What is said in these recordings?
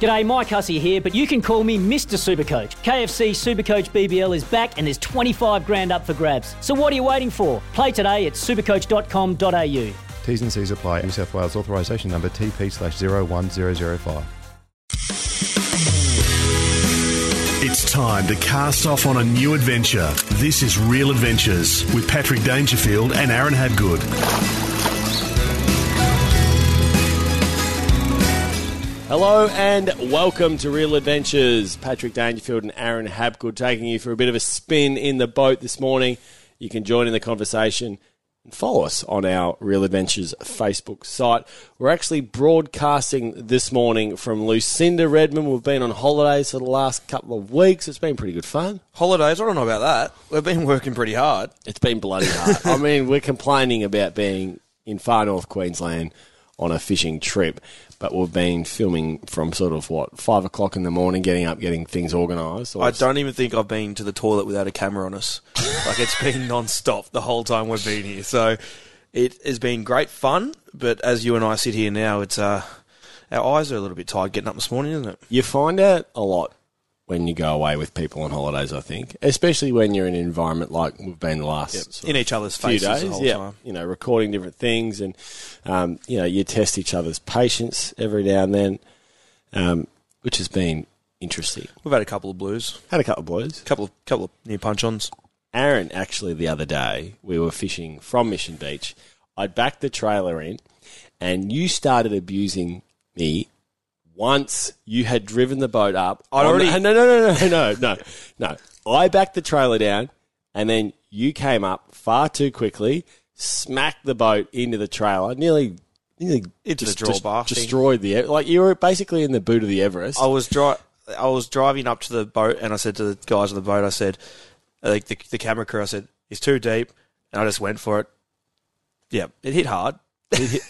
G'day, Mike Hussey here, but you can call me Mr. Supercoach. KFC Supercoach BBL is back and there's 25 grand up for grabs. So what are you waiting for? Play today at supercoach.com.au. T's and C's apply. New South Wales authorisation number TP/01005. It's time to cast off on a new adventure. This is Real Adventures with Patrick Dangerfield and Aaron Habgood. Hello and welcome to Real Adventures. Patrick Dangerfield and Aaron Habgood taking you for a bit of a spin in the boat this morning. You can join in the conversation and follow us on our Real Adventures Facebook site. We're actually broadcasting this morning from Lucinda, Redmond. We've been on holidays for the last couple of weeks. It's been pretty good fun. Holidays? I don't know about that. We've been working pretty hard. It's been bloody hard. I mean, we're complaining about being in far north Queensland on a fishing trip, but we've been filming from sort of, 5 o'clock in the morning, getting up, getting things organised. I don't even think I've been to the toilet without a camera on us. Like, it's been non-stop the whole time we've been here. So it has been great fun, but as you and I sit here now, it's our eyes are a little bit tired getting up this morning, isn't it? You find out a lot when you go away with people on holidays, I think, especially when you're in an environment like we've been the last in each other's faces few days, the whole time. You know, recording different things, and you know, you test each other's patience every now and then, which has been interesting. We've had a couple of blues, couple of near punch-ons. Aaron, actually, the other day we were fishing from Mission Beach. I backed the trailer in, and you started abusing me. Once you had driven the boat up. No. I backed the trailer down, and then you came up far too quickly, smacked the boat into the trailer, nearly destroyed the... Like, you were basically in the boot of the Everest. I was driving up to the boat, and I said to the guys on the boat, I said, like the camera crew, I said, it's too deep, and I just went for it. Yeah, it hit hard.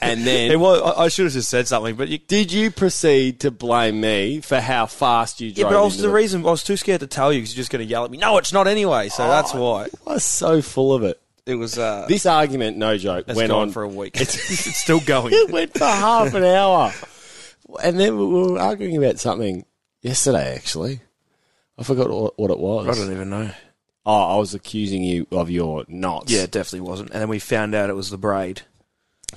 And then I should have just said something. But did you proceed to blame me for how fast you drove? Yeah, but I was too scared to tell you because you're just going to yell at me. No, it's not anyway. So that's why. I was so full of it. It was this argument. No joke. Went on for a week. It's still going. It went for half an hour, and then we were arguing about something yesterday. Actually, I forgot what it was. I don't even know. Oh, I was accusing you of your knots. Yeah, it definitely wasn't. And then we found out it was the braid.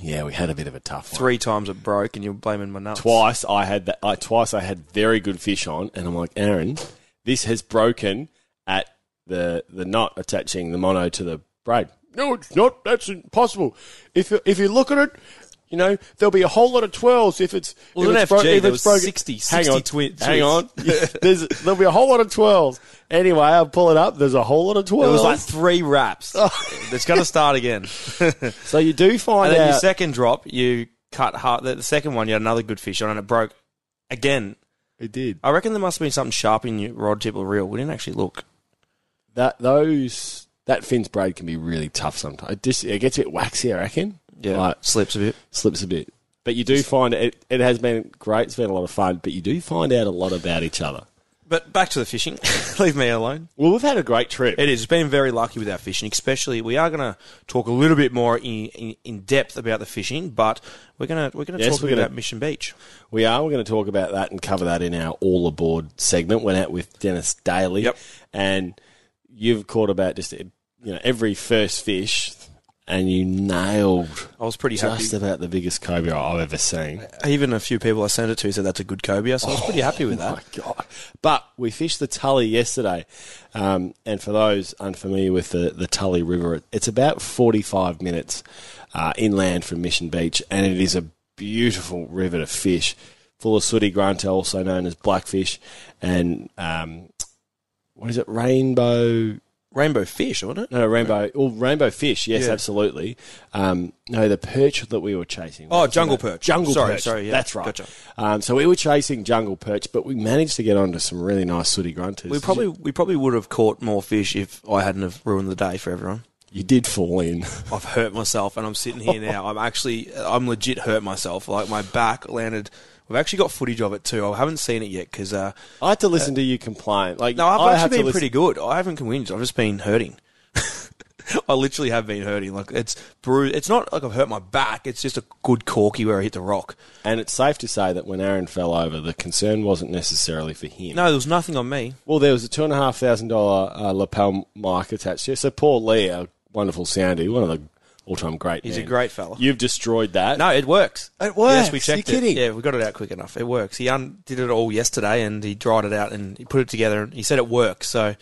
Yeah, we had a bit of a tough one. 3 times it broke, and you're blaming my nuts. Twice I had very good fish on, and I'm like, Aaron, this has broken at the knot attaching the mono to the braid. No, it's not. That's impossible. If you look at it, you know there'll be a whole lot of twirls if it's. Well, if it's broken, 60 twins. Hang on, yeah, there'll be a whole lot of twirls. Anyway, I'll pull it up. There's a whole lot of twirls. It was like 3 wraps. It's going to start again. So you do find out. And then your second drop, you cut hard. The second one, you had another good fish on, and it broke again. It did. I reckon there must have been something sharp in your rod tip or reel. We didn't actually look. That fin's braid can be really tough sometimes. It gets a bit waxy, I reckon. Yeah, like, slips a bit. But you do find it has been great. It's been a lot of fun, but you do find out a lot about each other. But back to the fishing. Leave me alone. Well, we've had a great trip. It is. It's been very lucky with our fishing, especially. We are going to talk a little bit more in depth about the fishing, but we're going to talk about Mission Beach. We are. We're going to talk about that and cover that in our All Aboard segment. Went out with Dennis Daly. Yep. And you've caught about just every first fish, and you nailed. I was pretty happy. Just about the biggest cobia I've ever seen. Even a few people I sent it to said that's a good cobia, so I was pretty happy with that. Oh, my God. But we fished the Tully yesterday, and for those unfamiliar with the Tully River, it's about 45 minutes inland from Mission Beach, and it is a beautiful river to fish, full of sooty grunter, also known as blackfish, and rainbow... rainbow fish, wasn't it? No, rainbow fish. Yes, yeah. Absolutely. No, the perch that we were chasing. Oh, jungle perch. Jungle perch. Yeah. That's right. Gotcha. So we were chasing jungle perch, but we managed to get onto some really nice sooty grunters. We probably would have caught more fish if I hadn't have ruined the day for everyone. You did fall in. I've hurt myself, and I'm sitting here now. I'm legit hurt myself. Like, my back landed. We've actually got footage of it too. I haven't seen it yet because I had to listen to you complain. Like, no, I've actually been pretty good. I haven't convinced. I've just been hurting. I literally have been hurting. Like, it's bruised. It's not like I've hurt my back. It's just a good corky where I hit the rock. And it's safe to say that when Aaron fell over, the concern wasn't necessarily for him. No, there was nothing on me. Well, there was a $2,500 lapel mic attached to it. So Paul Lee, wonderful Soundy, one of the all-time great. He's a great fella. You've destroyed that. No, it works. It works. Yes, we checked it. You're kidding. Yeah, we got it out quick enough. It works. He did it all yesterday, and he dried it out, and he put it together, and he said it works. So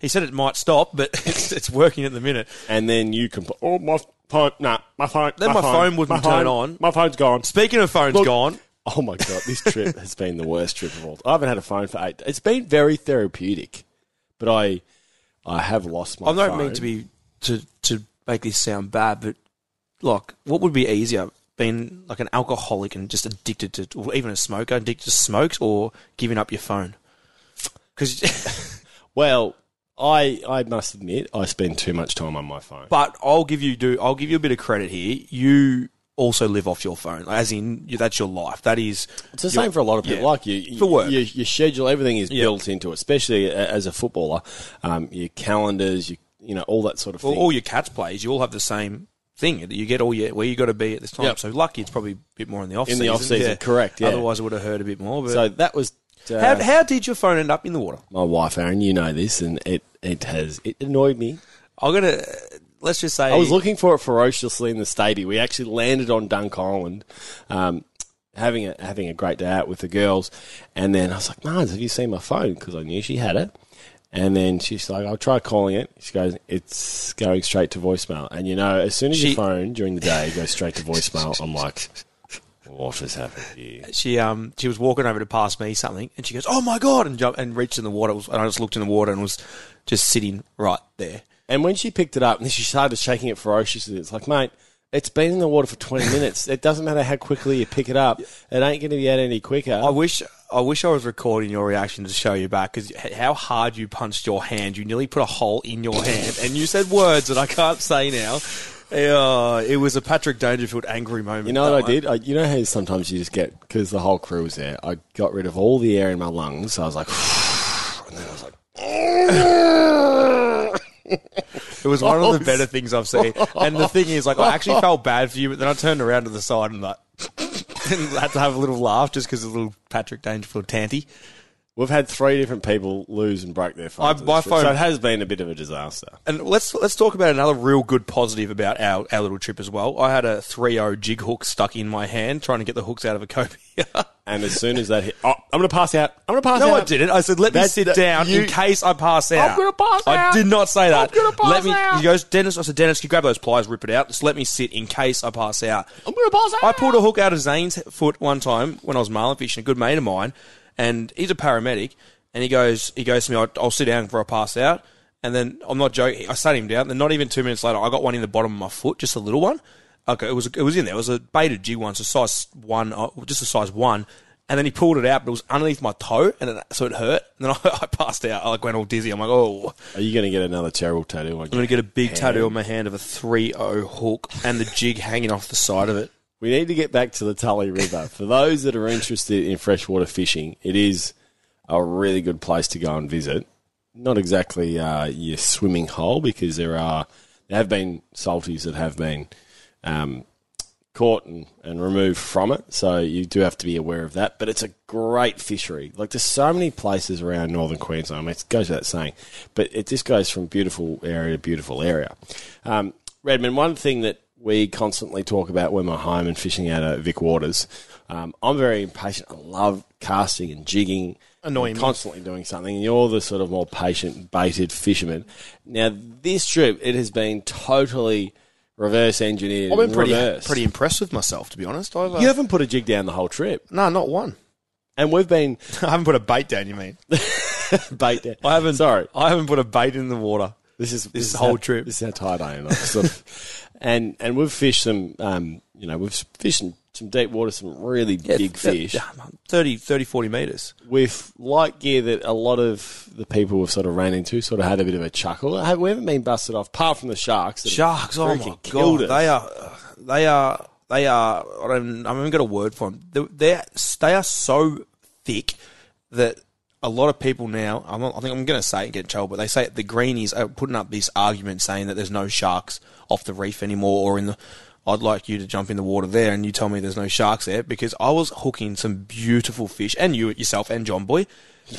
he said it might stop, but it's working at the minute. And then you can put, oh, my phone. Nah, my phone. Then my phone wouldn't turn on. My phone's gone. Speaking of phones gone. Oh, my God. This trip has been the worst trip of all time. I haven't had a phone for 8 days. It's been very therapeutic, but I have lost my phone. I don't mean to be... To make this sound bad, but like, what would be easier, being like an alcoholic and just addicted to, or even a smoker, addicted to smokes, or giving up your phone? Because, well, I must admit, I spend too much time on my phone. But I'll give you a bit of credit here. You also live off your phone, as in that's your life. That is, it's the same for a lot of people. Yeah, like you for work, your schedule, everything is built into it. Especially as a footballer, your calendars, your all that sort of thing. Well, all your catch plays, you all have the same thing. You get all where you got to be at this time. Yep. So lucky it's probably a bit more in the off season. In the off season, yeah. Correct. Yeah. Otherwise, I would have heard a bit more. But so that was. How did your phone end up in the water? My wife, Aaron, you know this, and it annoyed me. I'm gonna let's just say I was looking for it ferociously in the statey. We actually landed on Dunk Island, having a great day out with the girls, and then I was like, "Mars, have you seen my phone?" Because I knew she had it. And then she's like, I'll try calling it. She goes, it's going straight to voicemail. And, as soon as your phone during the day goes straight to voicemail, I'm like, what has happened here? She was walking over to pass me something, and she goes, oh, my God, and jumped and reached in the water. And I just looked in the water and was just sitting right there. And when she picked it up, and then she started shaking it ferociously, it's like, mate, it's been in the water for 20 minutes. It doesn't matter how quickly you pick it up. It ain't going to get any quicker. I wish I was recording your reaction to show you back, because how hard you punched your hand. You nearly put a hole in your hand, and you said words that I can't say now. It was a Patrick Dangerfield angry moment. You know what I did? You know how sometimes you just get, because the whole crew was there, I got rid of all the air in my lungs. So I was like, and then I was like, it was one of the better things I've seen. And the thing is, like, I actually felt bad for you, but then I turned around to the side and like, and had to have a little laugh just because of the little Patrick Dangerfield tanty. We've had 3 different people lose and break their phones. My phone, so it has been a bit of a disaster. And let's talk about another real good positive about our little trip as well. I had a 3-0 jig hook stuck in my hand trying to get the hooks out of a cobia. And as soon as that hit, I'm going to pass out. I'm going to pass out. No, I didn't. I said, let me sit down in case I pass out. I'm going to pass out. I did not say that. I'm going to pass out. He goes, Dennis, I said, Dennis, can you grab those pliers, rip it out? Just let me sit in case I pass out. I'm going to pass out. I pulled a hook out of Zane's foot one time when I was marlin fishing, a good mate of mine, and he's a paramedic, and he goes to me, I'll sit down before I pass out. And then, I'm not joking, I sat him down. Then not even 2 minutes later, I got one in the bottom of my foot, just a little one. Okay, it was in there. It was a baited jig one, so size 1, just a size 1. And then he pulled it out, but it was underneath my toe, so it hurt. And then I passed out. I went all dizzy. I'm like, oh. Are you going to get another terrible tattoo? I'm going to get a big tattoo on my hand of a 3-0 hook and the jig hanging off the side of it. We need to get back to the Tully River. For those that are interested in freshwater fishing, it is a really good place to go and visit. Not exactly your swimming hole, because there have been salties that have been... caught and removed from it, so you do have to be aware of that. But it's a great fishery. Like, there's so many places around northern Queensland. I mean, it goes without saying, but it just goes from beautiful area to beautiful area. Redmond, one thing that we constantly talk about when we're home and fishing out of Vic Waters, I'm very impatient. I love casting and jigging. Annoying. Constantly doing something. And you're the sort of more patient, baited fisherman. Now, this trip, it has been totally... reverse engineered. I've been pretty impressed with myself, to be honest. You haven't put a jig down the whole trip. No, not one. And we've been... I haven't put a bait down, you mean? Bait down. I haven't put a bait in the water. This is the whole trip. This is how tired I am. And we've fished some, some deep water, some really big fish. 30, 40 metres. With light gear that a lot of the people we've sort of ran into sort of had a bit of a chuckle. We haven't been busted off, apart from the sharks. Sharks, oh my God. They are, I haven't got a word for them. They are so thick that a lot of people now, I'm going to say it, get told, but they say the greenies are putting up this argument saying that there's no sharks off the reef anymore, or in the, I'd like you to jump in the water there and you tell me there's no sharks there, because I was hooking some beautiful fish, and you yourself and John Boy.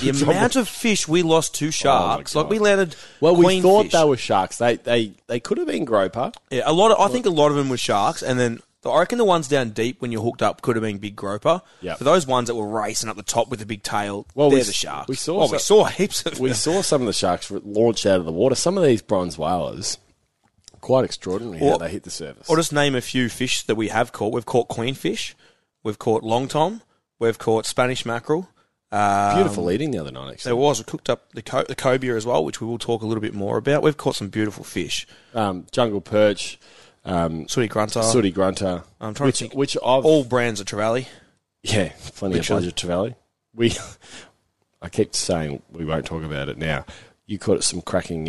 The amount of fish we lost to sharks, we landed. Well, we thought fish. They were sharks. They could have been grouper. Yeah, I think a lot of them were sharks, and then I reckon the ones down deep when you're hooked up could have been big grouper. Yep. For those ones that were racing up the top with the big tail, they're the sharks. We saw heaps of them. We saw some of the sharks launch out of the water. Some of these bronze whalers, quite extraordinary how they hit the surface. I'll just name a few fish that we have caught. We've caught queenfish. We've caught long tom. We've caught Spanish mackerel. Beautiful eating the other night, actually. There was. We cooked up the cobia as well, which we will talk a little bit more about. We've caught some beautiful fish. Jungle perch. Sooty grunter. I'm trying to think. Which of all brands of Trevally? Yeah, plenty of pleasure Trevally. I keep saying we won't talk about it now. You caught some cracking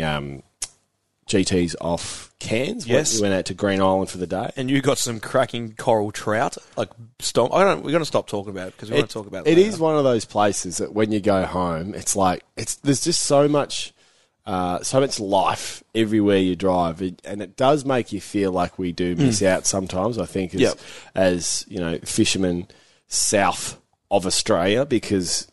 GTs off Cairns. Yes, you went out to Green Island for the day, and you got some cracking coral trout. We're going to stop talking about it because we want to talk about it. It is one of those places that when you go home, it's like there's just so much. So much life everywhere you drive, and it does make you feel like we do miss out sometimes, I think, as you know, fishermen south of Australia, because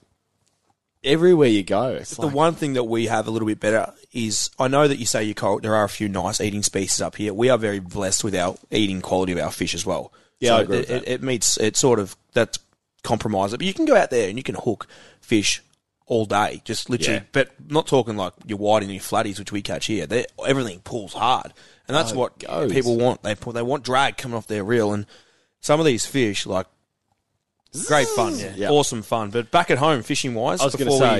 everywhere you go, it's like, the one thing that we have a little bit better is, I know that you say there are a few nice eating species up here. We are very blessed with our eating quality of our fish as well. Yeah, so I agree with that. That's compromised it. But you can go out there and you can hook fish all day, just literally, but not talking like your whiting and your flatties, which we catch here. Everything pulls hard, and that's what people want. They want drag coming off their reel, and some of these fish, like, great fun, awesome fun. But back at home, fishing wise, we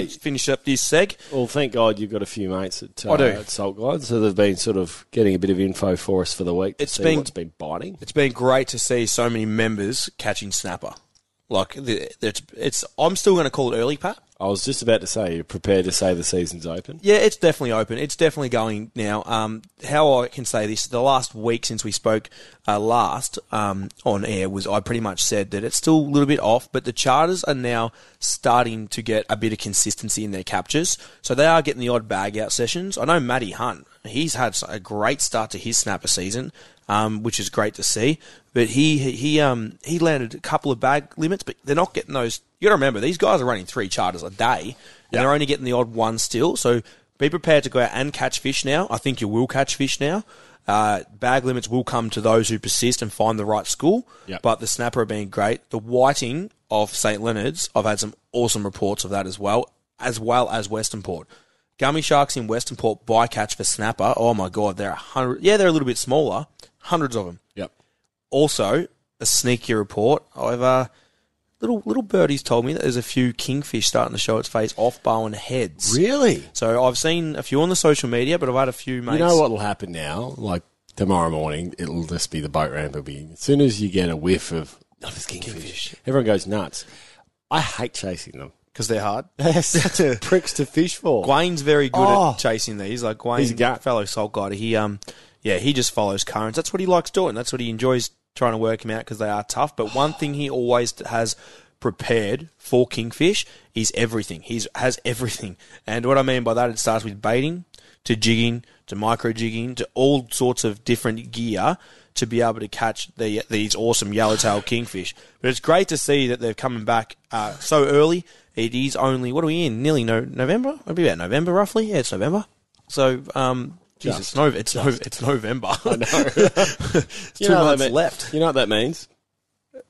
finish up this seg. Well, thank God you've got a few mates at Salt Glide, so they've been sort of getting a bit of info for us for the week. What's been biting. It's been great to see so many members catching snapper. Like, I'm still going to call it early, Pat. I was just about to say, you're prepared to say the season's open? Yeah, it's definitely open. It's definitely going now. How I can say this, the last week since we spoke on air was I pretty much said that it's still a little bit off, but the charters are now starting to get a bit of consistency in their captures. So they are getting the odd bag out sessions. I know Matty Hunt, he's had a great start to his snapper season, which is great to see. But he landed a couple of bag limits, but they're not getting those. You got to remember, these guys are running 3 charters a day, and they're only getting the odd one still. So be prepared to go out and catch fish now. I think you will catch fish now. Bag limits will come to those who persist and find the right school, but the snapper are being great. The whiting of St. Leonard's, I've had some awesome reports of that as well as Westernport. Gummy sharks in Westernport bycatch for snapper. Oh, my God, there are 100. Yeah, they're a little bit smaller. Hundreds of them. Yep. Also, a sneaky report. Little birdies told me that there's a few kingfish starting to show its face off Bowen Heads. Really? So I've seen a few on the social media, but I've had a few mates. You know what will happen now? Like, tomorrow morning, it'll just be the boat ramp. As soon as you get a whiff of, there's kingfish, everyone goes nuts. I hate chasing them. Because they're hard. They're such pricks to fish for. Gwane's very good at chasing these. Like, Gwane, he's a fellow salt guider. He just follows currents. That's what he likes doing. That's what he enjoys, trying to work him out, because they are tough. But one thing he always has prepared for kingfish is everything. He has everything. And what I mean by that, it starts with baiting, to jigging, to micro-jigging, to all sorts of different gear to be able to catch these awesome yellowtail kingfish. But it's great to see that they're coming back so early. It is only, what are we in? Nearly November? It'll be about November, roughly. Yeah, it's November. So, it's November. I know. It's 2 months left. You know what that means?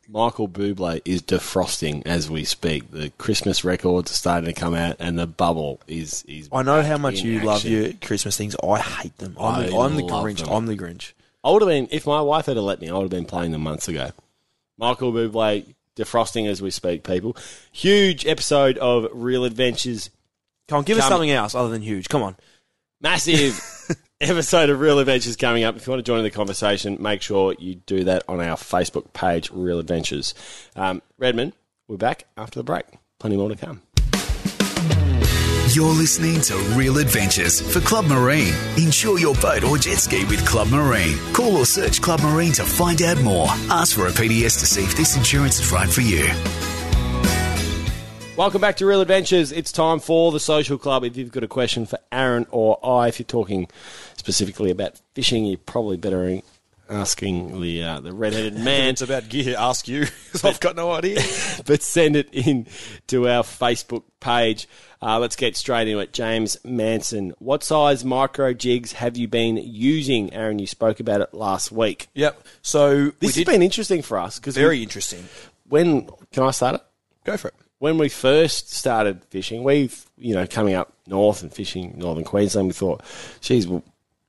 Michael Bublé is defrosting as we speak. The Christmas records are starting to come out, and the bubble is. I know how much you love your Christmas things. I hate them. I'm the Grinch. I'm the Grinch. I would have been, if my wife had let me, I would have been playing them months ago. Michael Bublé, defrosting as we speak, people. Huge episode of Real Adventures. Come on, give us something else other than huge. Come on. Massive episode of Real Adventures coming up. If you want to join in the conversation, make sure you do that on our Facebook page, Real Adventures. Redmond, we're back after the break. Plenty more to come. You're listening to Real Adventures for Club Marine. Insure your boat or jet ski with Club Marine. Call or search Club Marine to find out more. Ask for a PDS to see if this insurance is right for you. Welcome back to Real Adventures. It's time for the Social Club. If you've got a question for Aaron or I, if you're talking specifically about fishing, you're probably better asking the redheaded man. It's about gear. Ask you. I've got no idea. But send it in to our Facebook page. Let's get straight into it. James Manson, what size micro jigs have you been using? Aaron, you spoke about it last week. Yep. So this has been interesting for us. Very interesting. Can I start it? Go for it. When we first started fishing, coming up north and fishing northern Queensland, we thought, geez,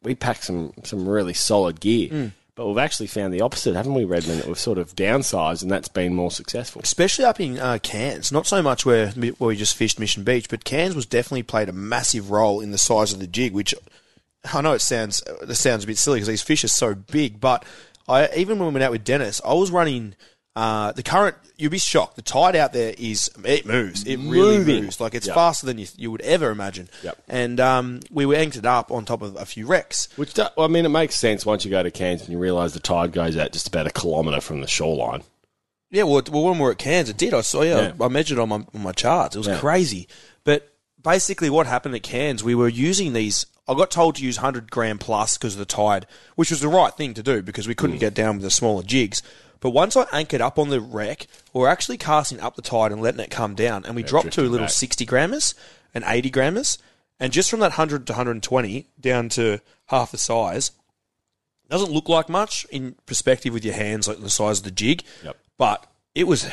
we packed some really solid gear. Mm. But we've actually found the opposite, haven't we, Redmond? That we've sort of downsized, and that's been more successful. Especially up in Cairns. Not so much where we just fished Mission Beach, but Cairns played a massive role in the size of the jig, which I know it sounds a bit silly because these fish are so big, but even when we went out with Dennis, I was running... the current, you'd be shocked. The tide out there moves. It really moves. Like, it's faster than you would ever imagine. Yep. And we were anchored up on top of a few wrecks. It makes sense once you go to Cairns and you realise the tide goes out just about a kilometre from the shoreline. Yeah, well, when we were at Cairns, it did. I saw, I measured on my charts. It was crazy. But basically what happened at Cairns, we were using these... I got told to use 100 gram plus because of the tide, which was the right thing to do because we couldn't get down with the smaller jigs. But once I anchored up on the wreck, we were actually casting up the tide and letting it come down. And we dropped two little 60-grammers and 80-grammers. And just from that 100 to 120 down to half the size, doesn't look like much in perspective with your hands, like the size of the jig. Yep. But it was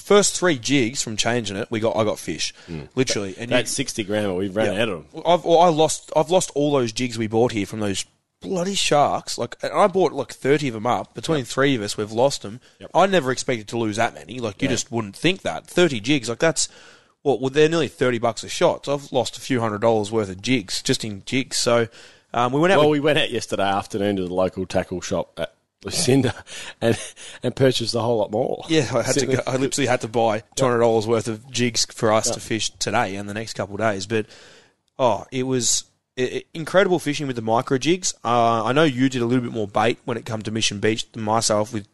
first three jigs from changing it. I got fish, literally. And that 60-grammer, we've run out of them. I've lost all those jigs we bought here from those bloody sharks. And I bought 30 of them up. Between three of us, we've lost them. Yep. I never expected to lose that many. You just wouldn't think that. 30 jigs, they're nearly $30 a shot. So I've lost a few $100s worth of jigs, just in jigs. So we went out. Well, we went out yesterday afternoon to the local tackle shop at Lucinda and purchased a whole lot more. Yeah, I literally had to buy $200 worth of jigs for us to fish today and the next couple of days. But, it was... incredible fishing with the micro jigs. I know you did a little bit more bait when it come to Mission Beach than myself with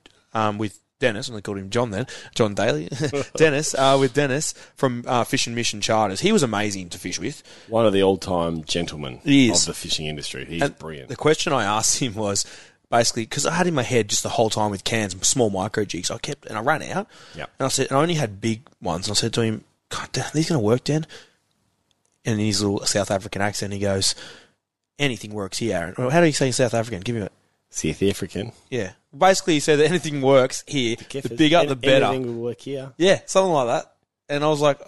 Dennis, and they called him John then, John Daly. Dennis from Fish and Mission Charters. He was amazing to fish with. One of the all-time gentlemen of the fishing industry. He's brilliant. The question I asked him was basically, because I had in my head just the whole time with cans and small micro jigs, I ran out. Yep. And I said, and I only had big ones. And I said to him, God damn, are these going to work, Dan? And in his little South African accent, he goes, anything works here, Aaron. Well, how do you say South African? Give me a... South African. Yeah. Basically, he said that anything works here. The bigger, the better. Anything will work here. Yeah, something like that. And I was like,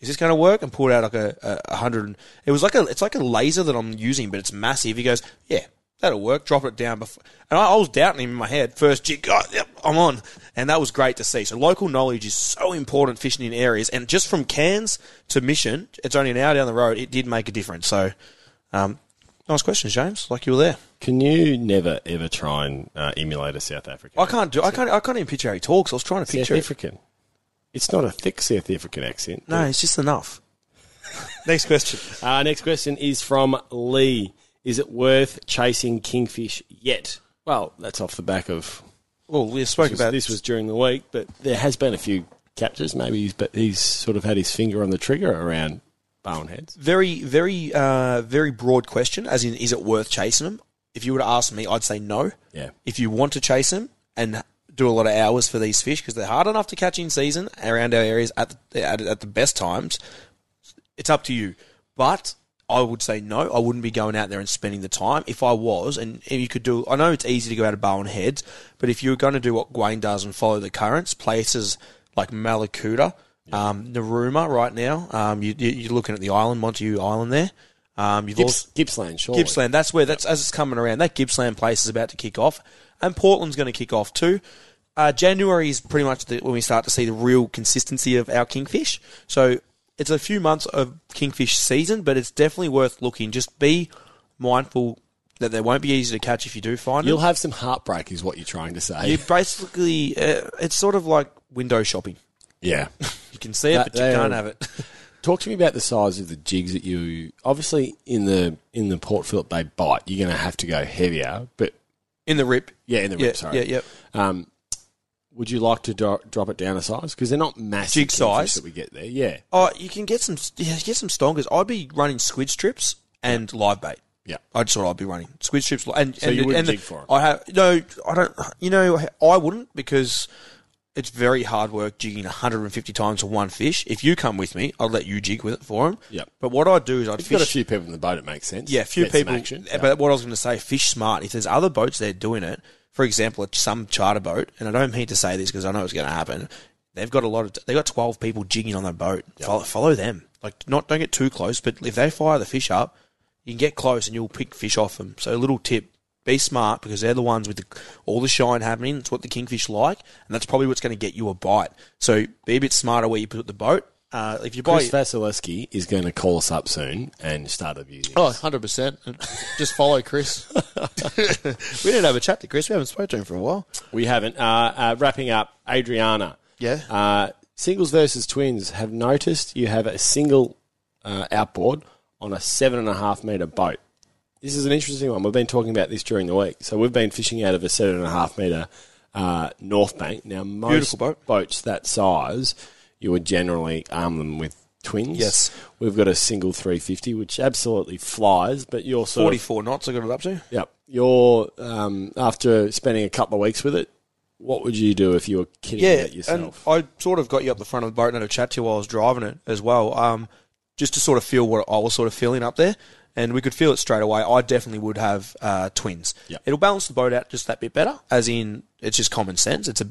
is this going to work? And pulled out a 100. It was it's like a laser that I'm using, but it's massive. He goes, yeah, that'll work. Drop it down. And I was doubting him in my head. First jig, I'm on. And that was great to see. So local knowledge is so important fishing in areas. And just from Cairns to Mission, it's only an hour down the road, it did make a difference. So nice question, James. Like you were there. Can you never, ever try and emulate a South African? I can't even picture how he talks. I was trying to picture South African. It's not a thick South African accent. No, it's just enough. Next question. Next question is from Lee. Is it worth chasing kingfish yet? Well, that's off the back of... Well, we spoke about... This was during the week, but there has been a few captures, but he's sort of had his finger on the trigger around Bowen Heads. Very, very, very broad question, as in, is it worth chasing them? If you were to ask me, I'd say no. Yeah. If you want to chase them and do a lot of hours for these fish, because they're hard enough to catch in season around our areas at the best times, it's up to you. But... I would say no. I wouldn't be going out there and spending the time. If I was, and you could do... I know it's easy to go out of Bowen Heads, but if you were going to do what Gwane does and follow the currents, places like Malakuta, Narooma right now, you're looking at the island, Montague Island there. Gippsland, surely. Gippsland, that's where... As it's coming around, that Gippsland place is about to kick off, and Portland's going to kick off too. January is pretty much when we start to see the real consistency of our kingfish. So... it's a few months of kingfish season, but it's definitely worth looking. Just be mindful that they won't be easy to catch if you do find them. You'll have some heartbreak is what you're trying to say. You basically, it's sort of like window shopping. Yeah. You can see it, but you can't have it. Talk to me about the size of the jigs that you... Obviously, in the Port Phillip Bay bite, you're going to have to go heavier, but... In the rip. Yeah, in the rip, sorry. Yeah. Would you like to drop it down a size? Because they're not massive jig size that we get there. Yeah. Oh, you can get some stonkers. I'd be running squid strips and live bait. Yeah, I just thought I'd be running squid strips. So you wouldn't jig for it. No, I don't. You know, I wouldn't, because it's very hard work jigging 150 times for one fish. If you come with me, I'll let you jig with it for him. Yeah. But what I do is I'd fish. You've got a few people in the boat. It makes sense. Yeah, a few people. But what I was going to say, fish smart. If there's other boats there doing it. For example, some charter boat, and I don't mean to say this because I know it's going to happen. They've got 12 people jigging on their boat. Yep. Follow them. Like, don't get too close, but if they fire the fish up, you can get close and you'll pick fish off them. So, a little tip: be smart, because they're the ones with all the shine happening. It's what the kingfish like, and that's probably what's going to get you a bite. So, be a bit smarter where you put the boat. If you buy, Chris Vasilevsky is going to call us up soon and start abusing. Oh, 100%. Just follow Chris. We didn't have a chat to Chris. We haven't spoken to him for a while. We haven't. Wrapping up, Adriana. Yeah. Singles versus twins. Have noticed you have a single outboard on a 7.5 metre boat. This is an interesting one. We've been talking about this during the week. So we've been fishing out of a 7.5 metre north bank. Now, most boats that size, you would generally arm them with twins. Yes. We've got a single 350, which absolutely flies, but you're sort 44 knots I got it up to. Yep. You're, after spending a couple of weeks with it, what would you do if you were kidding about yourself? And I sort of got you up the front of the boat and had a chat to you while I was driving it as well, just to sort of feel what I was sort of feeling up there, and we could feel it straight away. I definitely would have twins. Yep. It'll balance the boat out just that bit better, as in it's just common sense. It's a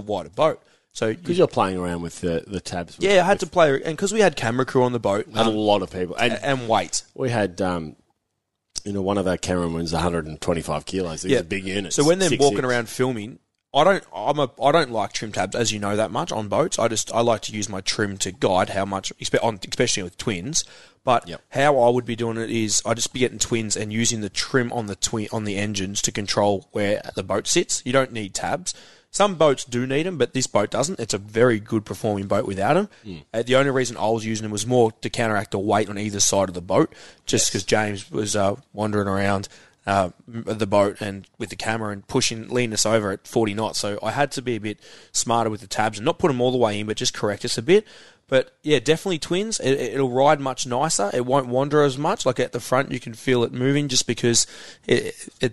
wider boat. So because you're playing around with the tabs. I had to play, and because we had camera crew on the boat, and a lot of people, and weight. We had, one of our cameramen 125 kilos. These are big units. So when they're walking around filming, I don't like trim tabs, as you know, that much on boats. I like to use my trim to guide how much, especially with twins. But how I would be doing it is I'd just be getting twins and using the trim on the on the engines to control where the boat sits. You don't need tabs. Some boats do need them, but this boat doesn't. It's a very good performing boat without them. Mm. The only reason I was using them was more to counteract the weight on either side of the boat, just because James was wandering around the boat and with the camera and leaning us over at 40 knots. So I had to be a bit smarter with the tabs and not put them all the way in, but just correct us a bit. But, definitely twins. It'll ride much nicer. It won't wander as much. Like at the front, you can feel it moving just because it's a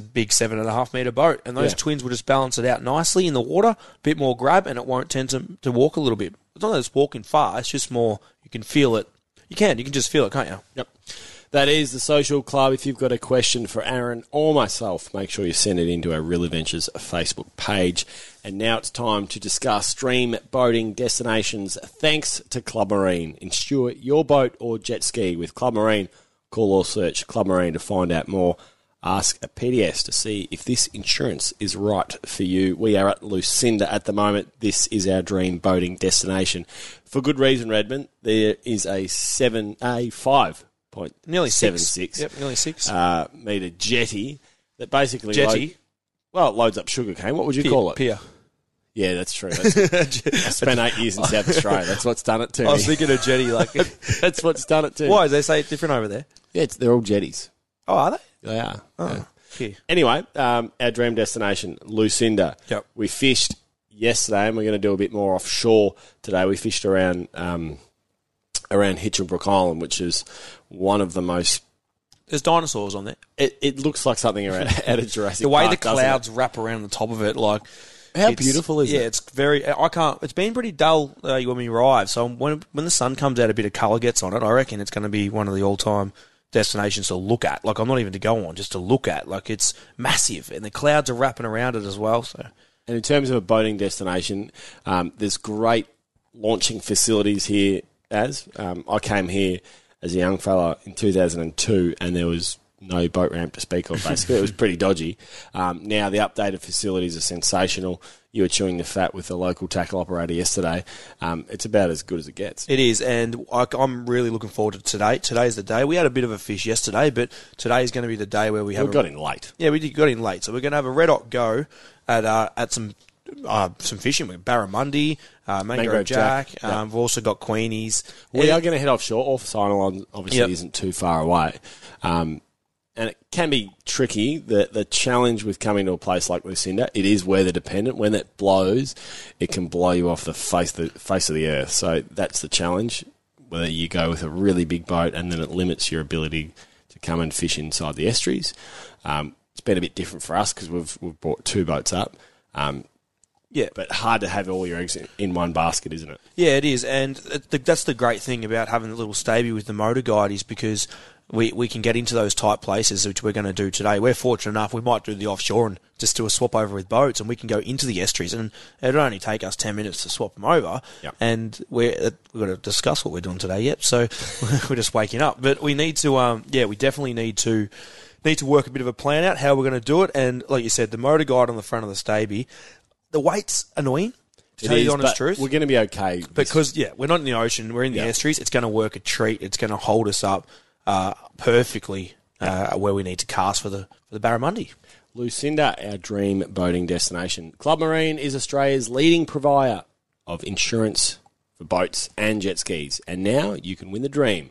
big 7.5 metre boat. And those twins will just balance it out nicely in the water, a bit more grab, and it won't tend to walk a little bit. It's not that it's walking far. It's just more you can feel it. You can just feel it, can't you? Yep. That is the Social Club. If you've got a question for Aaron or myself, make sure you send it into our Real Adventures Facebook page. And now it's time to discuss dream boating destinations thanks to Club Marine. Insure your boat or jet ski with Club Marine. Call or search Club Marine to find out more. Ask a PDS to see if this insurance is right for you. We are at Lucinda at the moment. This is our dream boating destination. For good reason, Redmond, there is a 5. Nearly 76. Yep, nearly 6 metre jetty that basically it loads up sugarcane. What would you call it? Pier. Yeah, that's true. I spent 8 years in South Australia. That's what's done it to me. I was thinking of jetty. Like that's what's done it to me. Why do they say it different over there? Yeah, they're all jetties. Oh, are they? They are. Oh, yeah. Anyway, our dream destination, Lucinda. Yep. We fished yesterday, and we're going to do a bit more offshore today. We fished around Hinchinbrook Island, which is one of the most... There's dinosaurs on there. It looks like something out of Jurassic Park. The way the clouds wrap around the top of it, like... How beautiful is it? Yeah, it's very... It's been pretty dull when we arrived, so when the sun comes out, a bit of colour gets on it, I reckon it's going to be one of the all-time destinations to look at. Like, I'm not even to go on, just to look at. Like, it's massive, and the clouds are wrapping around it as well, so... And in terms of a boating destination, there's great launching facilities here. I came here as a young fella in 2002, and there was no boat ramp to speak of, basically. It was pretty dodgy. Now the updated facilities are sensational. You were chewing the fat with the local tackle operator yesterday. It's about as good as it gets. It is, and I'm really looking forward to today. Today's the day. We had a bit of a fish yesterday, but today is going to be the day where we have... We got in late. Yeah, we got in late. So we're going to have a red-hot go at some fishing. We've got barramundi, mangrove jack. We've also got queenies. We are going to head offshore. Off Island obviously isn't too far away. And it can be tricky. The challenge with coming to a place like Lucinda, it is weather dependent. When it blows, it can blow you off the face of the earth. So that's the challenge, whether you go with a really big boat and then it limits your ability to come and fish inside the estuaries. It's been a bit different for us because we've brought two boats up. Yeah, but hard to have all your eggs in one basket, isn't it? Yeah, it is, and that's the great thing about having a little stabby with the Motor Guide is because we can get into those tight places, which we're going to do today. We're fortunate enough, we might do the offshore and just do a swap over with boats, and we can go into the estuaries, and it'll only take us 10 minutes to swap them over, and we've got to discuss what we're doing today, so we're just waking up. But we need to, we definitely need to work a bit of a plan out, how we're going to do it, and like you said, the Motor Guide on the front of the stabby. The weight's annoying, to tell you the honest truth. We're going to be okay. Because, we're not in the ocean. We're in the estuaries. It's going to work a treat. It's going to hold us up perfectly where we need to cast for the barramundi. Lucinda, our dream boating destination. Club Marine is Australia's leading provider of insurance for boats and jet skis. And now you can win the dream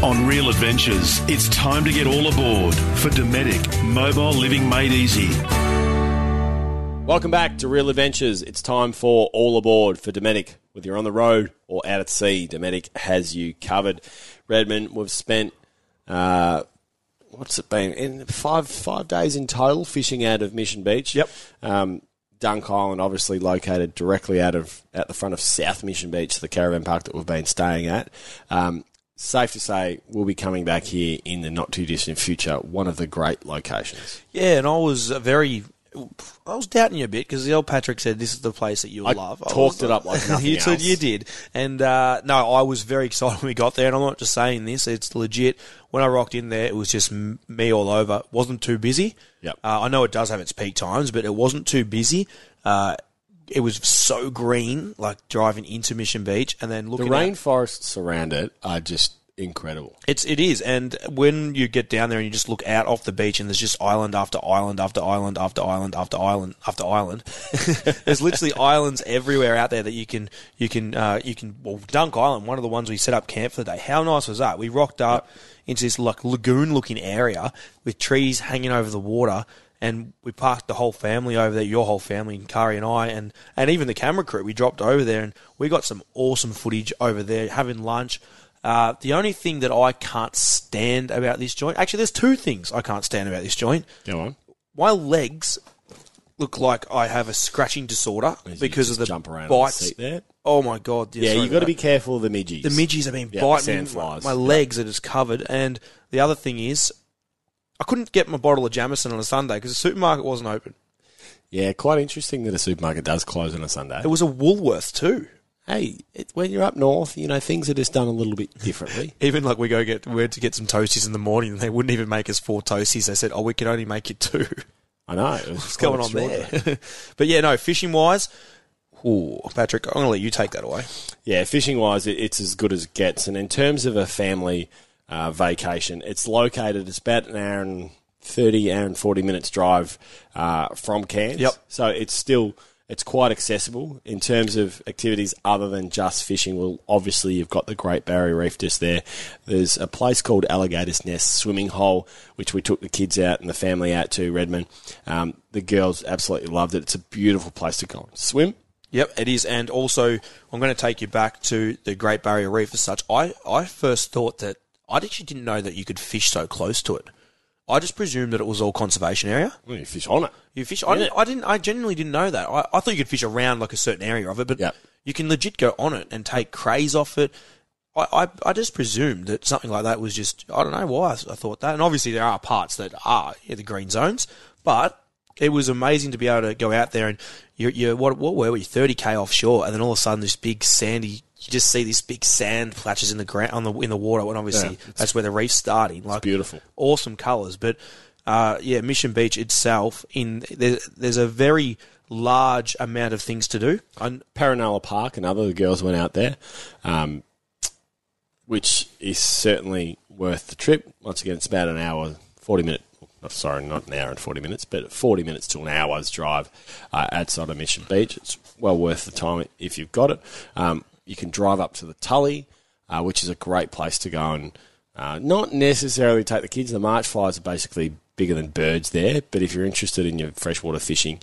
On Real Adventures, it's time to get all aboard for Dometic, mobile living made easy. Welcome back to Real Adventures. It's time for all aboard for Dometic. Whether you're on the road or out at sea, Dometic has you covered. Redmond, we've spent, what's it been, in five days in total fishing out of Mission Beach. Yep. Dunk Island, obviously located directly out the front of South Mission Beach, the caravan park that we've been staying at. Safe to say, we'll be coming back here in the not-too-distant future, one of the great locations. Yeah, and I was doubting you a bit because the old Patrick said this is the place that you'll love. I talked it up like nothing else. You did. And, I was very excited when we got there, and I'm not just saying this. It's legit. When I rocked in there, it was just me all over. It wasn't too busy. Yep. I know it does have its peak times, but it wasn't too busy. It was so green, like driving into Mission Beach, and then looking. The rainforests around it are just incredible. It is, and when you get down there and you just look out off the beach, and there's just island after island after island after island after island after island. There's literally islands everywhere out there that you can. Well, Dunk Island, one of the ones we set up camp for the day. How nice was that? We rocked up into this like lagoon-looking area with trees hanging over the water. And we parked the whole family over there, your whole family, and Kari and I, and even the camera crew. We dropped over there, and we got some awesome footage over there, having lunch. The only thing that I can't stand about this joint... Actually, there's two things I can't stand about this joint. Go on. My legs look like I have a scratching disorder because of the jump around bites. The seat there. Oh, my God. Yeah, you've got to be careful of the midgies. The midgies have been biting me. My legs are just covered. And the other thing is... I couldn't get my bottle of Jamison on a Sunday because the supermarket wasn't open. Yeah, quite interesting that a supermarket does close on a Sunday. It was a Woolworths too. Hey, when you're up north, things are just done a little bit differently. Even like we had to get some toasties in the morning and they wouldn't even make us 4 toasties. They said, we can only make you 2. I know. What's going on there? But fishing-wise... Ooh, Patrick, I'm going to let you take that away. Yeah, fishing-wise, it's as good as it gets. And in terms of a family... vacation. It's located, it's about an hour and 40 minutes drive from Cairns. Yep. So it's quite accessible in terms of activities other than just fishing. Well, obviously you've got the Great Barrier Reef just there. There's a place called Alligator's Nest Swimming Hole, which we took the kids out and the family out to, Redmond. The girls absolutely loved it. It's a beautiful place to go and swim. Yep, it is, and also I'm going to take you back to the Great Barrier Reef as such. I first thought that I actually didn't know that you could fish so close to it. I just presumed that it was all conservation area. Well, you fish on it. You fish on it. I genuinely didn't know that. I thought you could fish around like a certain area of it, but you can legit go on it and take crays off it. I just presumed that something like that was just, I don't know why I thought that. And obviously there are parts that are the green zones, but it was amazing to be able to go out there and you're what were we, 30K offshore, and then all of a sudden this big sandy, you just see these big sand patches in the ground, in the water, and obviously that's where the reef's starting. Like, it's beautiful, awesome colours. But Mission Beach itself, there's a very large amount of things to do. Paranala Park, the girls went out there, which is certainly worth the trip. Once again, it's about an hour, 40 minutes. Sorry, not an hour and 40 minutes, but 40 minutes to an hour's drive outside of Mission Beach. It's well worth the time if you've got it. You can drive up to the Tully, which is a great place to go and not necessarily take the kids. The march flies are basically bigger than birds there, but if you're interested in your freshwater fishing,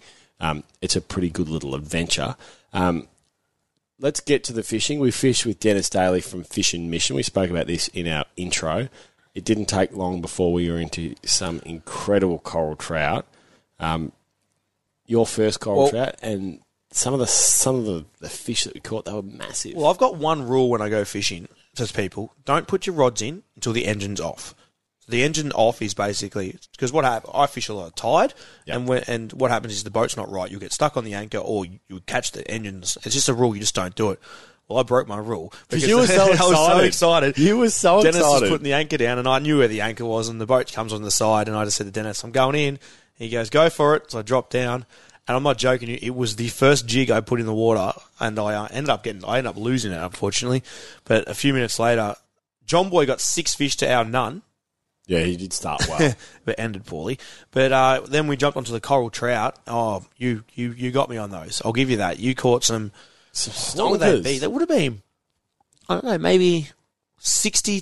it's a pretty good little adventure. Let's get to the fishing. We fished with Dennis Daly from Fish and Mission. We spoke about this in our intro. It didn't take long before we were into some incredible coral trout. Your first coral trout, and some of the fish that we caught, they were massive. Well, I've got one rule when I go fishing, says people, don't put your rods in until the engine's off. So the engine off is basically because what happens, I fish a lot of tide, and what happens is the boat's not right. You'll get stuck on the anchor, or you'll catch the engines. It's just a rule. You just don't do it. Well, I broke my rule because you were so excited. I was so excited. You were so excited. Dennis was putting the anchor down, and I knew where the anchor was, and the boat comes on the side, and I just said to Dennis, I'm going in. And he goes, go for it. So I dropped down, and I'm not joking you, it was the first jig I put in the water, and I ended up losing it, unfortunately. But a few minutes later, John Boy got 6 fish to our none. Yeah, he did start well, but ended poorly. But then we jumped onto the coral trout. Oh, you got me on those. I'll give you that. You caught some. What would that be? That would have been, I don't know, maybe 60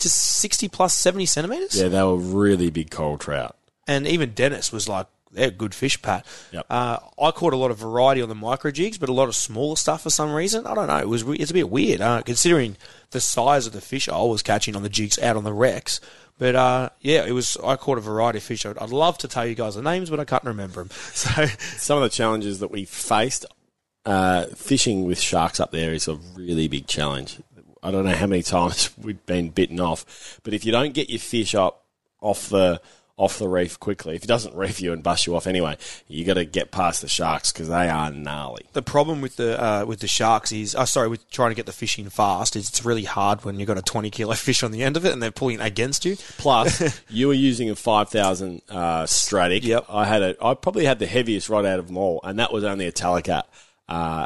plus 70 centimetres? Yeah, they were really big coral trout. And even Dennis was like, they're a good fish, Pat. Yep. I caught a lot of variety on the micro jigs, but a lot of smaller stuff for some reason. I don't know. It's a bit weird, considering the size of the fish I was catching on the jigs out on the wrecks. But, I caught a variety of fish. I'd love to tell you guys the names, but I can't remember them. So some of the challenges that we faced... fishing with sharks up there is a really big challenge. I don't know how many times we've been bitten off, but if you don't get your fish up off the reef quickly, if it doesn't reef you and bust you off anyway, you got to get past the sharks because they are gnarly. The problem with the sharks is, with trying to get the fish in fast, is it's really hard when you've got a 20-kilo fish on the end of it and they're pulling against you. Plus, you were using a 5,000 Stradic. Yep. I probably had the heaviest rod out of them all, and that was only a Talica.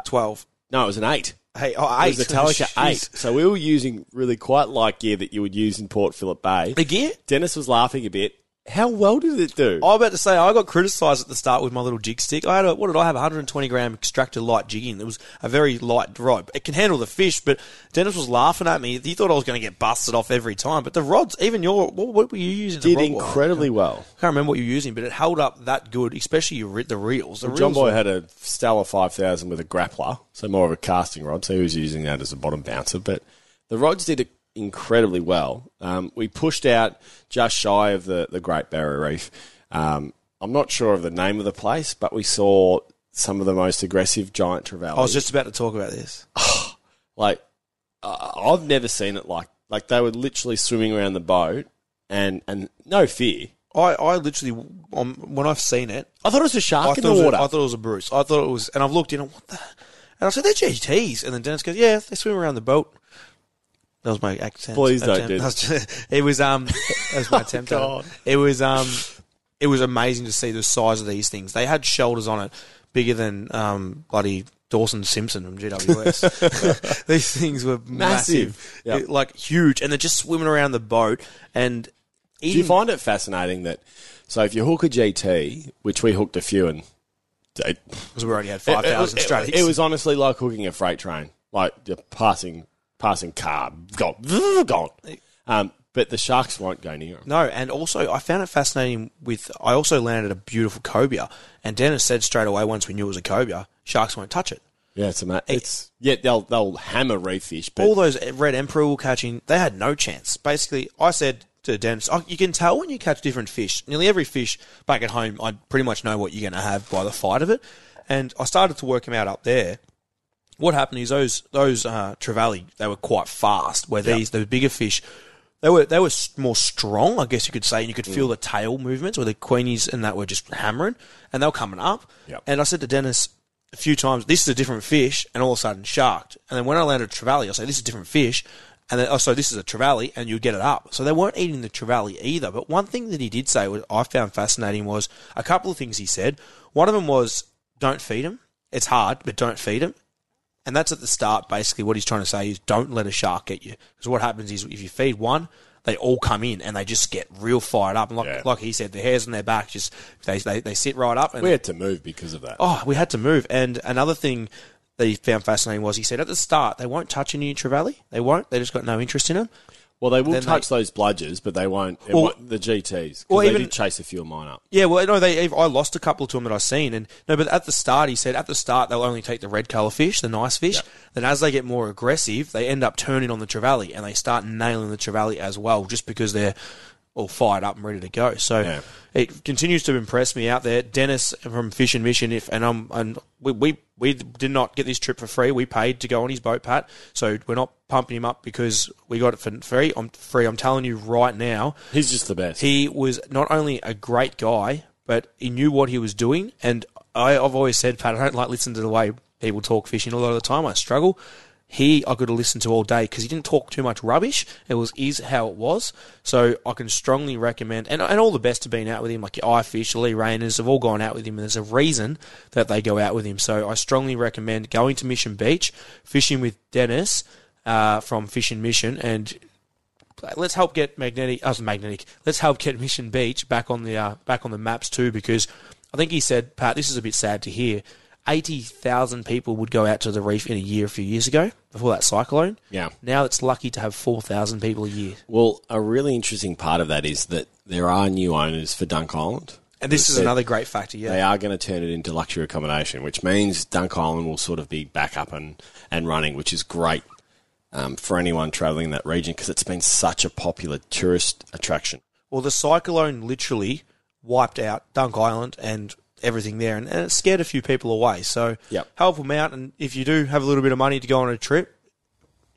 12. No, it was an 8. Hey, 8. It was a Talica 8. So we were using really quite light gear that you would use in Port Phillip Bay. The gear? Dennis was laughing a bit. How well did it do? I was about to say, I got criticised at the start with my little jig stick. I had 120-gram extractor light jigging. It was a very light rod. It can handle the fish, but Dennis was laughing at me. He thought I was going to get busted off every time. But the rods, even what were you using? Did incredibly well. I can't remember what you were using, but it held up that good, especially the reels. John Boy had a Stella 5000 with a grappler, so more of a casting rod, so he was using that as a bottom bouncer. But the rods did incredibly well. We pushed out just shy of the Great Barrier Reef. I'm not sure of the name of the place, but we saw some of the most aggressive giant trevally. I was just about to talk about this. I've never seen it like they were literally swimming around the boat and no fear. I literally, when I've seen it, I thought it was a shark in the water. I thought it was a Bruce. I thought it was, and I've looked in and what the, and I said, they're GTs. And then Dennis goes, yeah, they swim around the boat. That was my accent. Please don't do that. It was that was my attempt. God. It was amazing to see the size of these things. They had shoulders on it bigger than bloody Dawson Simpson from GWS. These things were massive. Yep. Huge, and they're just swimming around the boat. And do you find it fascinating that? So if you hook a GT, which we hooked a few, and because we already had 5,000 straight, it was honestly like hooking a freight train, like you're passing car, gone. But the sharks won't go near them. No, and also I found it fascinating I also landed a beautiful cobia, and Dennis said straight away once we knew it was a cobia, sharks won't touch it. Yeah, it's amazing. They'll hammer reef fish. But all those red emperor catching, they had no chance. Basically, I said to Dennis, you can tell when you catch different fish. Nearly every fish back at home, I pretty much know what you're going to have by the fight of it. And I started to work them out up there. What happened is those trevally, they were quite fast, where these, the bigger fish, they were more strong, I guess you could say, and you could feel the tail movements, or the queenies and that were just hammering, and they were coming up. Yep. And I said to Dennis a few times, this is a different fish, and all of a sudden sharked. And then when I landed a trevally, I said, this is a different fish, and then, so this is a trevally, and you'd get it up. So they weren't eating the trevally either. But one thing that he did say, which I found fascinating, was a couple of things he said. One of them was, don't feed them. It's hard, but don't feed them. And that's at the start, basically, what he's trying to say is don't let a shark get you. Because what happens is if you feed one, they all come in and they just get real fired up. And like he said, the hairs on their back, just they sit right up. And we had to move because of that. Oh, we had to move. And another thing that he found fascinating was he said at the start, they won't touch any trevally. They won't. They just got no interest in them. Well, they will touch those bludgers, but they won't. Well, the GTs, because they did chase a few of mine up. Yeah, well, no, I lost a couple to them that I've seen, but at the start, he said at the start they'll only take the red colour fish, the nice fish. Yep. Then as they get more aggressive, they end up turning on the trevally and they start nailing the trevally as well, just because they're all fired up and ready to go. So it continues to impress me out there, Dennis from Fish and Mission. We did not get this trip for free. We paid to go on his boat, Pat. So we're not pumping him up because we got it for free. I'm telling you right now. He's just the best. He was not only a great guy, but he knew what he was doing. And I've always said, Pat, I don't like listening to the way people talk fishing. A lot of the time I struggle. I could have listened to all day because he didn't talk too much rubbish. It is how it was. So I can strongly recommend, and all the best have been out with him, like iFish, Lee Rainers, have all gone out with him, and there's a reason that they go out with him. So I strongly recommend going to Mission Beach, fishing with Dennis from Fish and Mission, and let's help get Let's help get Mission Beach back on the maps too, because I think he said, Pat, this is a bit sad to hear. 80,000 people would go out to the reef in a year a few years ago, before that cyclone. Yeah. Now it's lucky to have 4,000 people a year. Well, a really interesting part of that is that there are new owners for Dunk Island. And this is another great factor, yeah. They are going to turn it into luxury accommodation, which means Dunk Island will sort of be back up and running, which is great for anyone travelling that region because it's been such a popular tourist attraction. Well, the cyclone literally wiped out Dunk Island and everything there, and it scared a few people away. So help them out, and if you do have a little bit of money to go on a trip,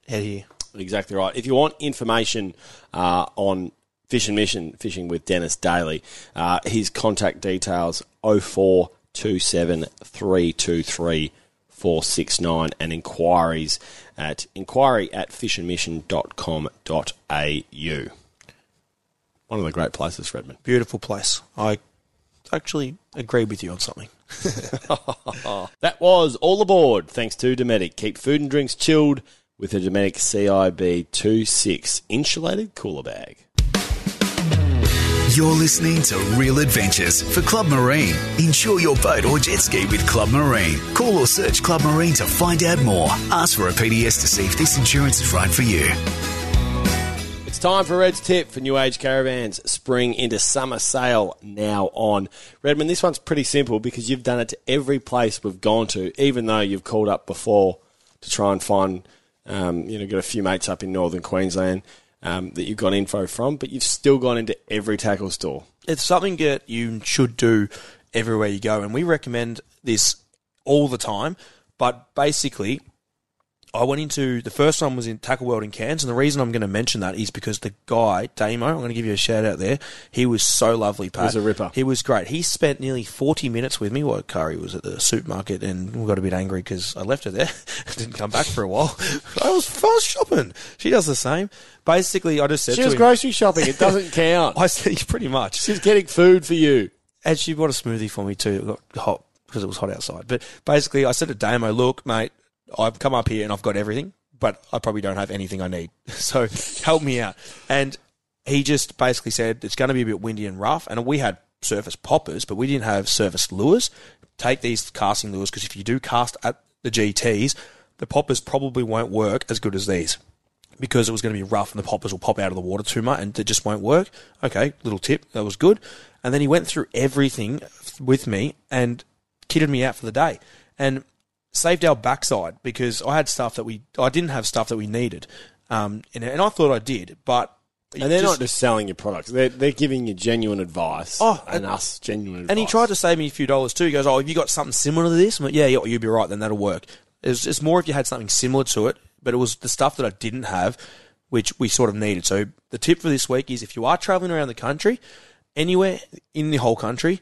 head here. Exactly right. If you want information on Fish and Mission, fishing with Dennis Daly, his contact details, 0427 323 469, and inquiries at inquiry@fishandmission.com.au. One of the great places, Redmond. Beautiful place. I actually agree with you on something. That was all aboard, thanks to Dometic. Keep food and drinks chilled with a Dometic CIB 26 insulated cooler bag. You're listening to Real Adventures for Club Marine. Insure your boat or jet ski with Club Marine. Call or search Club Marine to find out more. Ask for a PDS to see if this insurance is right for you. It's time for Red's tip for New Age Caravans. Spring into summer sale now on. Redmond, this one's pretty simple because you've done it to every place we've gone to, even though you've called up before to try and find, got a few mates up in northern Queensland that you've got info from, but you've still gone into every tackle store. It's something that you should do everywhere you go, and we recommend this all the time, but basically I went into, the first one was in Tackle World in Cairns, and the reason I'm going to mention that is because the guy, Damo, I'm going to give you a shout out there, he was so lovely, Pat. He was a ripper. He was great. He spent nearly 40 minutes with me while Kari was at the supermarket, and we got a bit angry because I left her there. Didn't come back for a while. I was shopping. She does the same. Basically, I just said to him, she was grocery shopping. It doesn't count. I said, pretty much. She's getting food for you. And she bought a smoothie for me too. It got hot because it was hot outside. But basically, I said to Damo, look, mate, I've come up here and I've got everything, but I probably don't have anything I need. So help me out. And he just basically said, it's going to be a bit windy and rough. And we had surface poppers, but we didn't have surface lures. Take these casting lures, because if you do cast at the GTs, the poppers probably won't work as good as these, because it was going to be rough and the poppers will pop out of the water too much and it just won't work. Okay, little tip. That was good. And then he went through everything with me and kitted me out for the day. And saved our backside, because I didn't have stuff that we needed, and I thought I did, but And they're not just selling your products. They're giving you genuine advice. Oh, and us genuine advice. And he tried to save me a few dollars too. He goes, oh, have you got something similar to this? I'm like, yeah, you'll be right, then that'll work. It's more if you had something similar to it, but it was the stuff that I didn't have, which we sort of needed. So the tip for this week is if you are travelling around the country, anywhere in the whole country,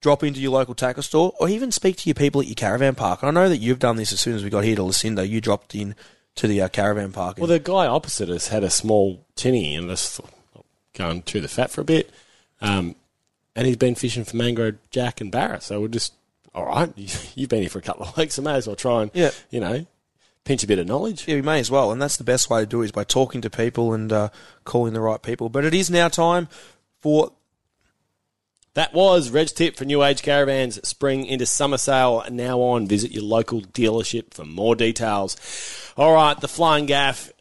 drop into your local tackle store or even speak to your people at your caravan park. And I know that you've done this as soon as we got here to Lucinda. You dropped in to the caravan park. Well, the guy opposite us had a small tinny and just going to the fat for a bit. And he's been fishing for mangrove jack and barra. So we're just, all right, you've been here for a couple of weeks. I may as well try and, you know, pinch a bit of knowledge. Yeah, we may as well. And that's the best way to do it is by talking to people and calling the right people. But it is now time for... That was Reg's tip for New Age Caravans spring into summer sale. Now on, visit your local dealership for more details. All right, the flying gaff.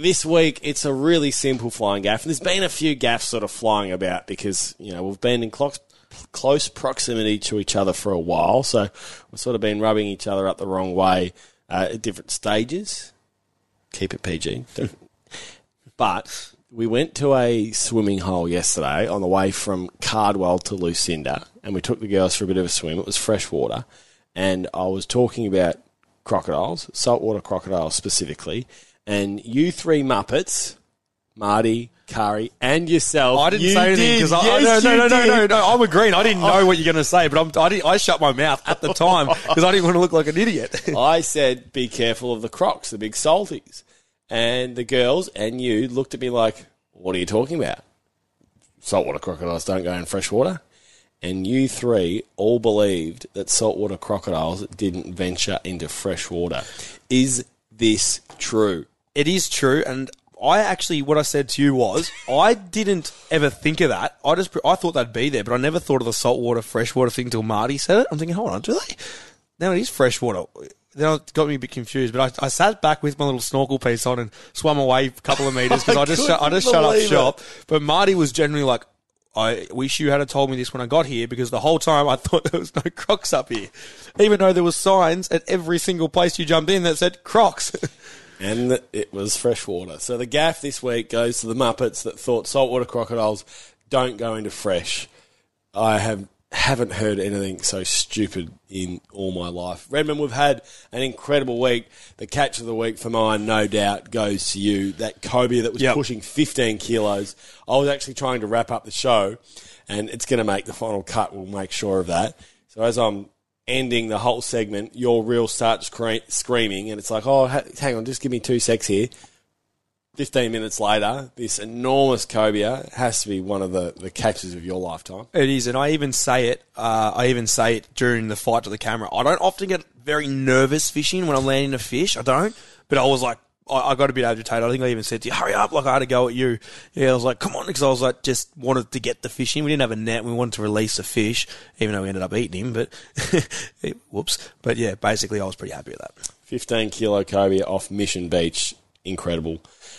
This week, it's a really simple flying gaff. And there's been a few gaffs sort of flying about because, you know, we've been in close proximity to each other for a while. So we've sort of been rubbing each other up the wrong way at different stages. Keep it PG. But... we went to a swimming hole yesterday on the way from Cardwell to Lucinda, and we took the girls for a bit of a swim. It was fresh water, and I was talking about crocodiles, saltwater crocodiles specifically, and you three Muppets, Marty, Kari, and yourself. I didn't say anything because I'm agreeing. I didn't know what you're going to say, but I shut my mouth at the time because I didn't want to look like an idiot. I said, "Be careful of the crocs, the big salties." And the girls and you looked at me like, what are you talking about? Saltwater crocodiles don't go in fresh water. And you three all believed that saltwater crocodiles didn't venture into fresh water. Is this true? It is true. And I actually, what I said to you was, I didn't ever think of that. I thought they'd be there, but I never thought of the saltwater, freshwater thing until Marty said it. I'm thinking, hold on, do they? Now it is freshwater. That got me a bit confused, but I sat back with my little snorkel piece on and swam away a couple of metres because I just shut up shop. But Marty was generally like, I wish you had told me this when I got here because the whole time I thought there was no crocs up here, even though there were signs at every single place you jumped in that said crocs. And it was fresh water. So the gaff this week goes to the Muppets that thought saltwater crocodiles don't go into fresh. I haven't heard anything so stupid in all my life. Redmond, we've had an incredible week. The catch of the week for mine, no doubt, goes to you. That cobia that was pushing 15 kilos. I was actually trying to wrap up the show, and it's going to make the final cut. We'll make sure of that. So as I'm ending the whole segment, your reel starts screaming, and it's like, oh, hang on, just give me 2 secs here. 15 minutes later, this enormous cobia has to be one of the catches of your lifetime. It is, and I even say it. During the fight to the camera. I don't often get very nervous fishing when I'm landing a fish. I don't, but I was like, I got a bit agitated. I think I even said to you, hurry up, like I had to go at you. Yeah, I was like, come on, because I was like, just wanted to get the fish in. We didn't have a net. We wanted to release a fish, even though we ended up eating him, but whoops. But yeah, basically I was pretty happy with that. 15-kilo cobia off Mission Beach. Incredible.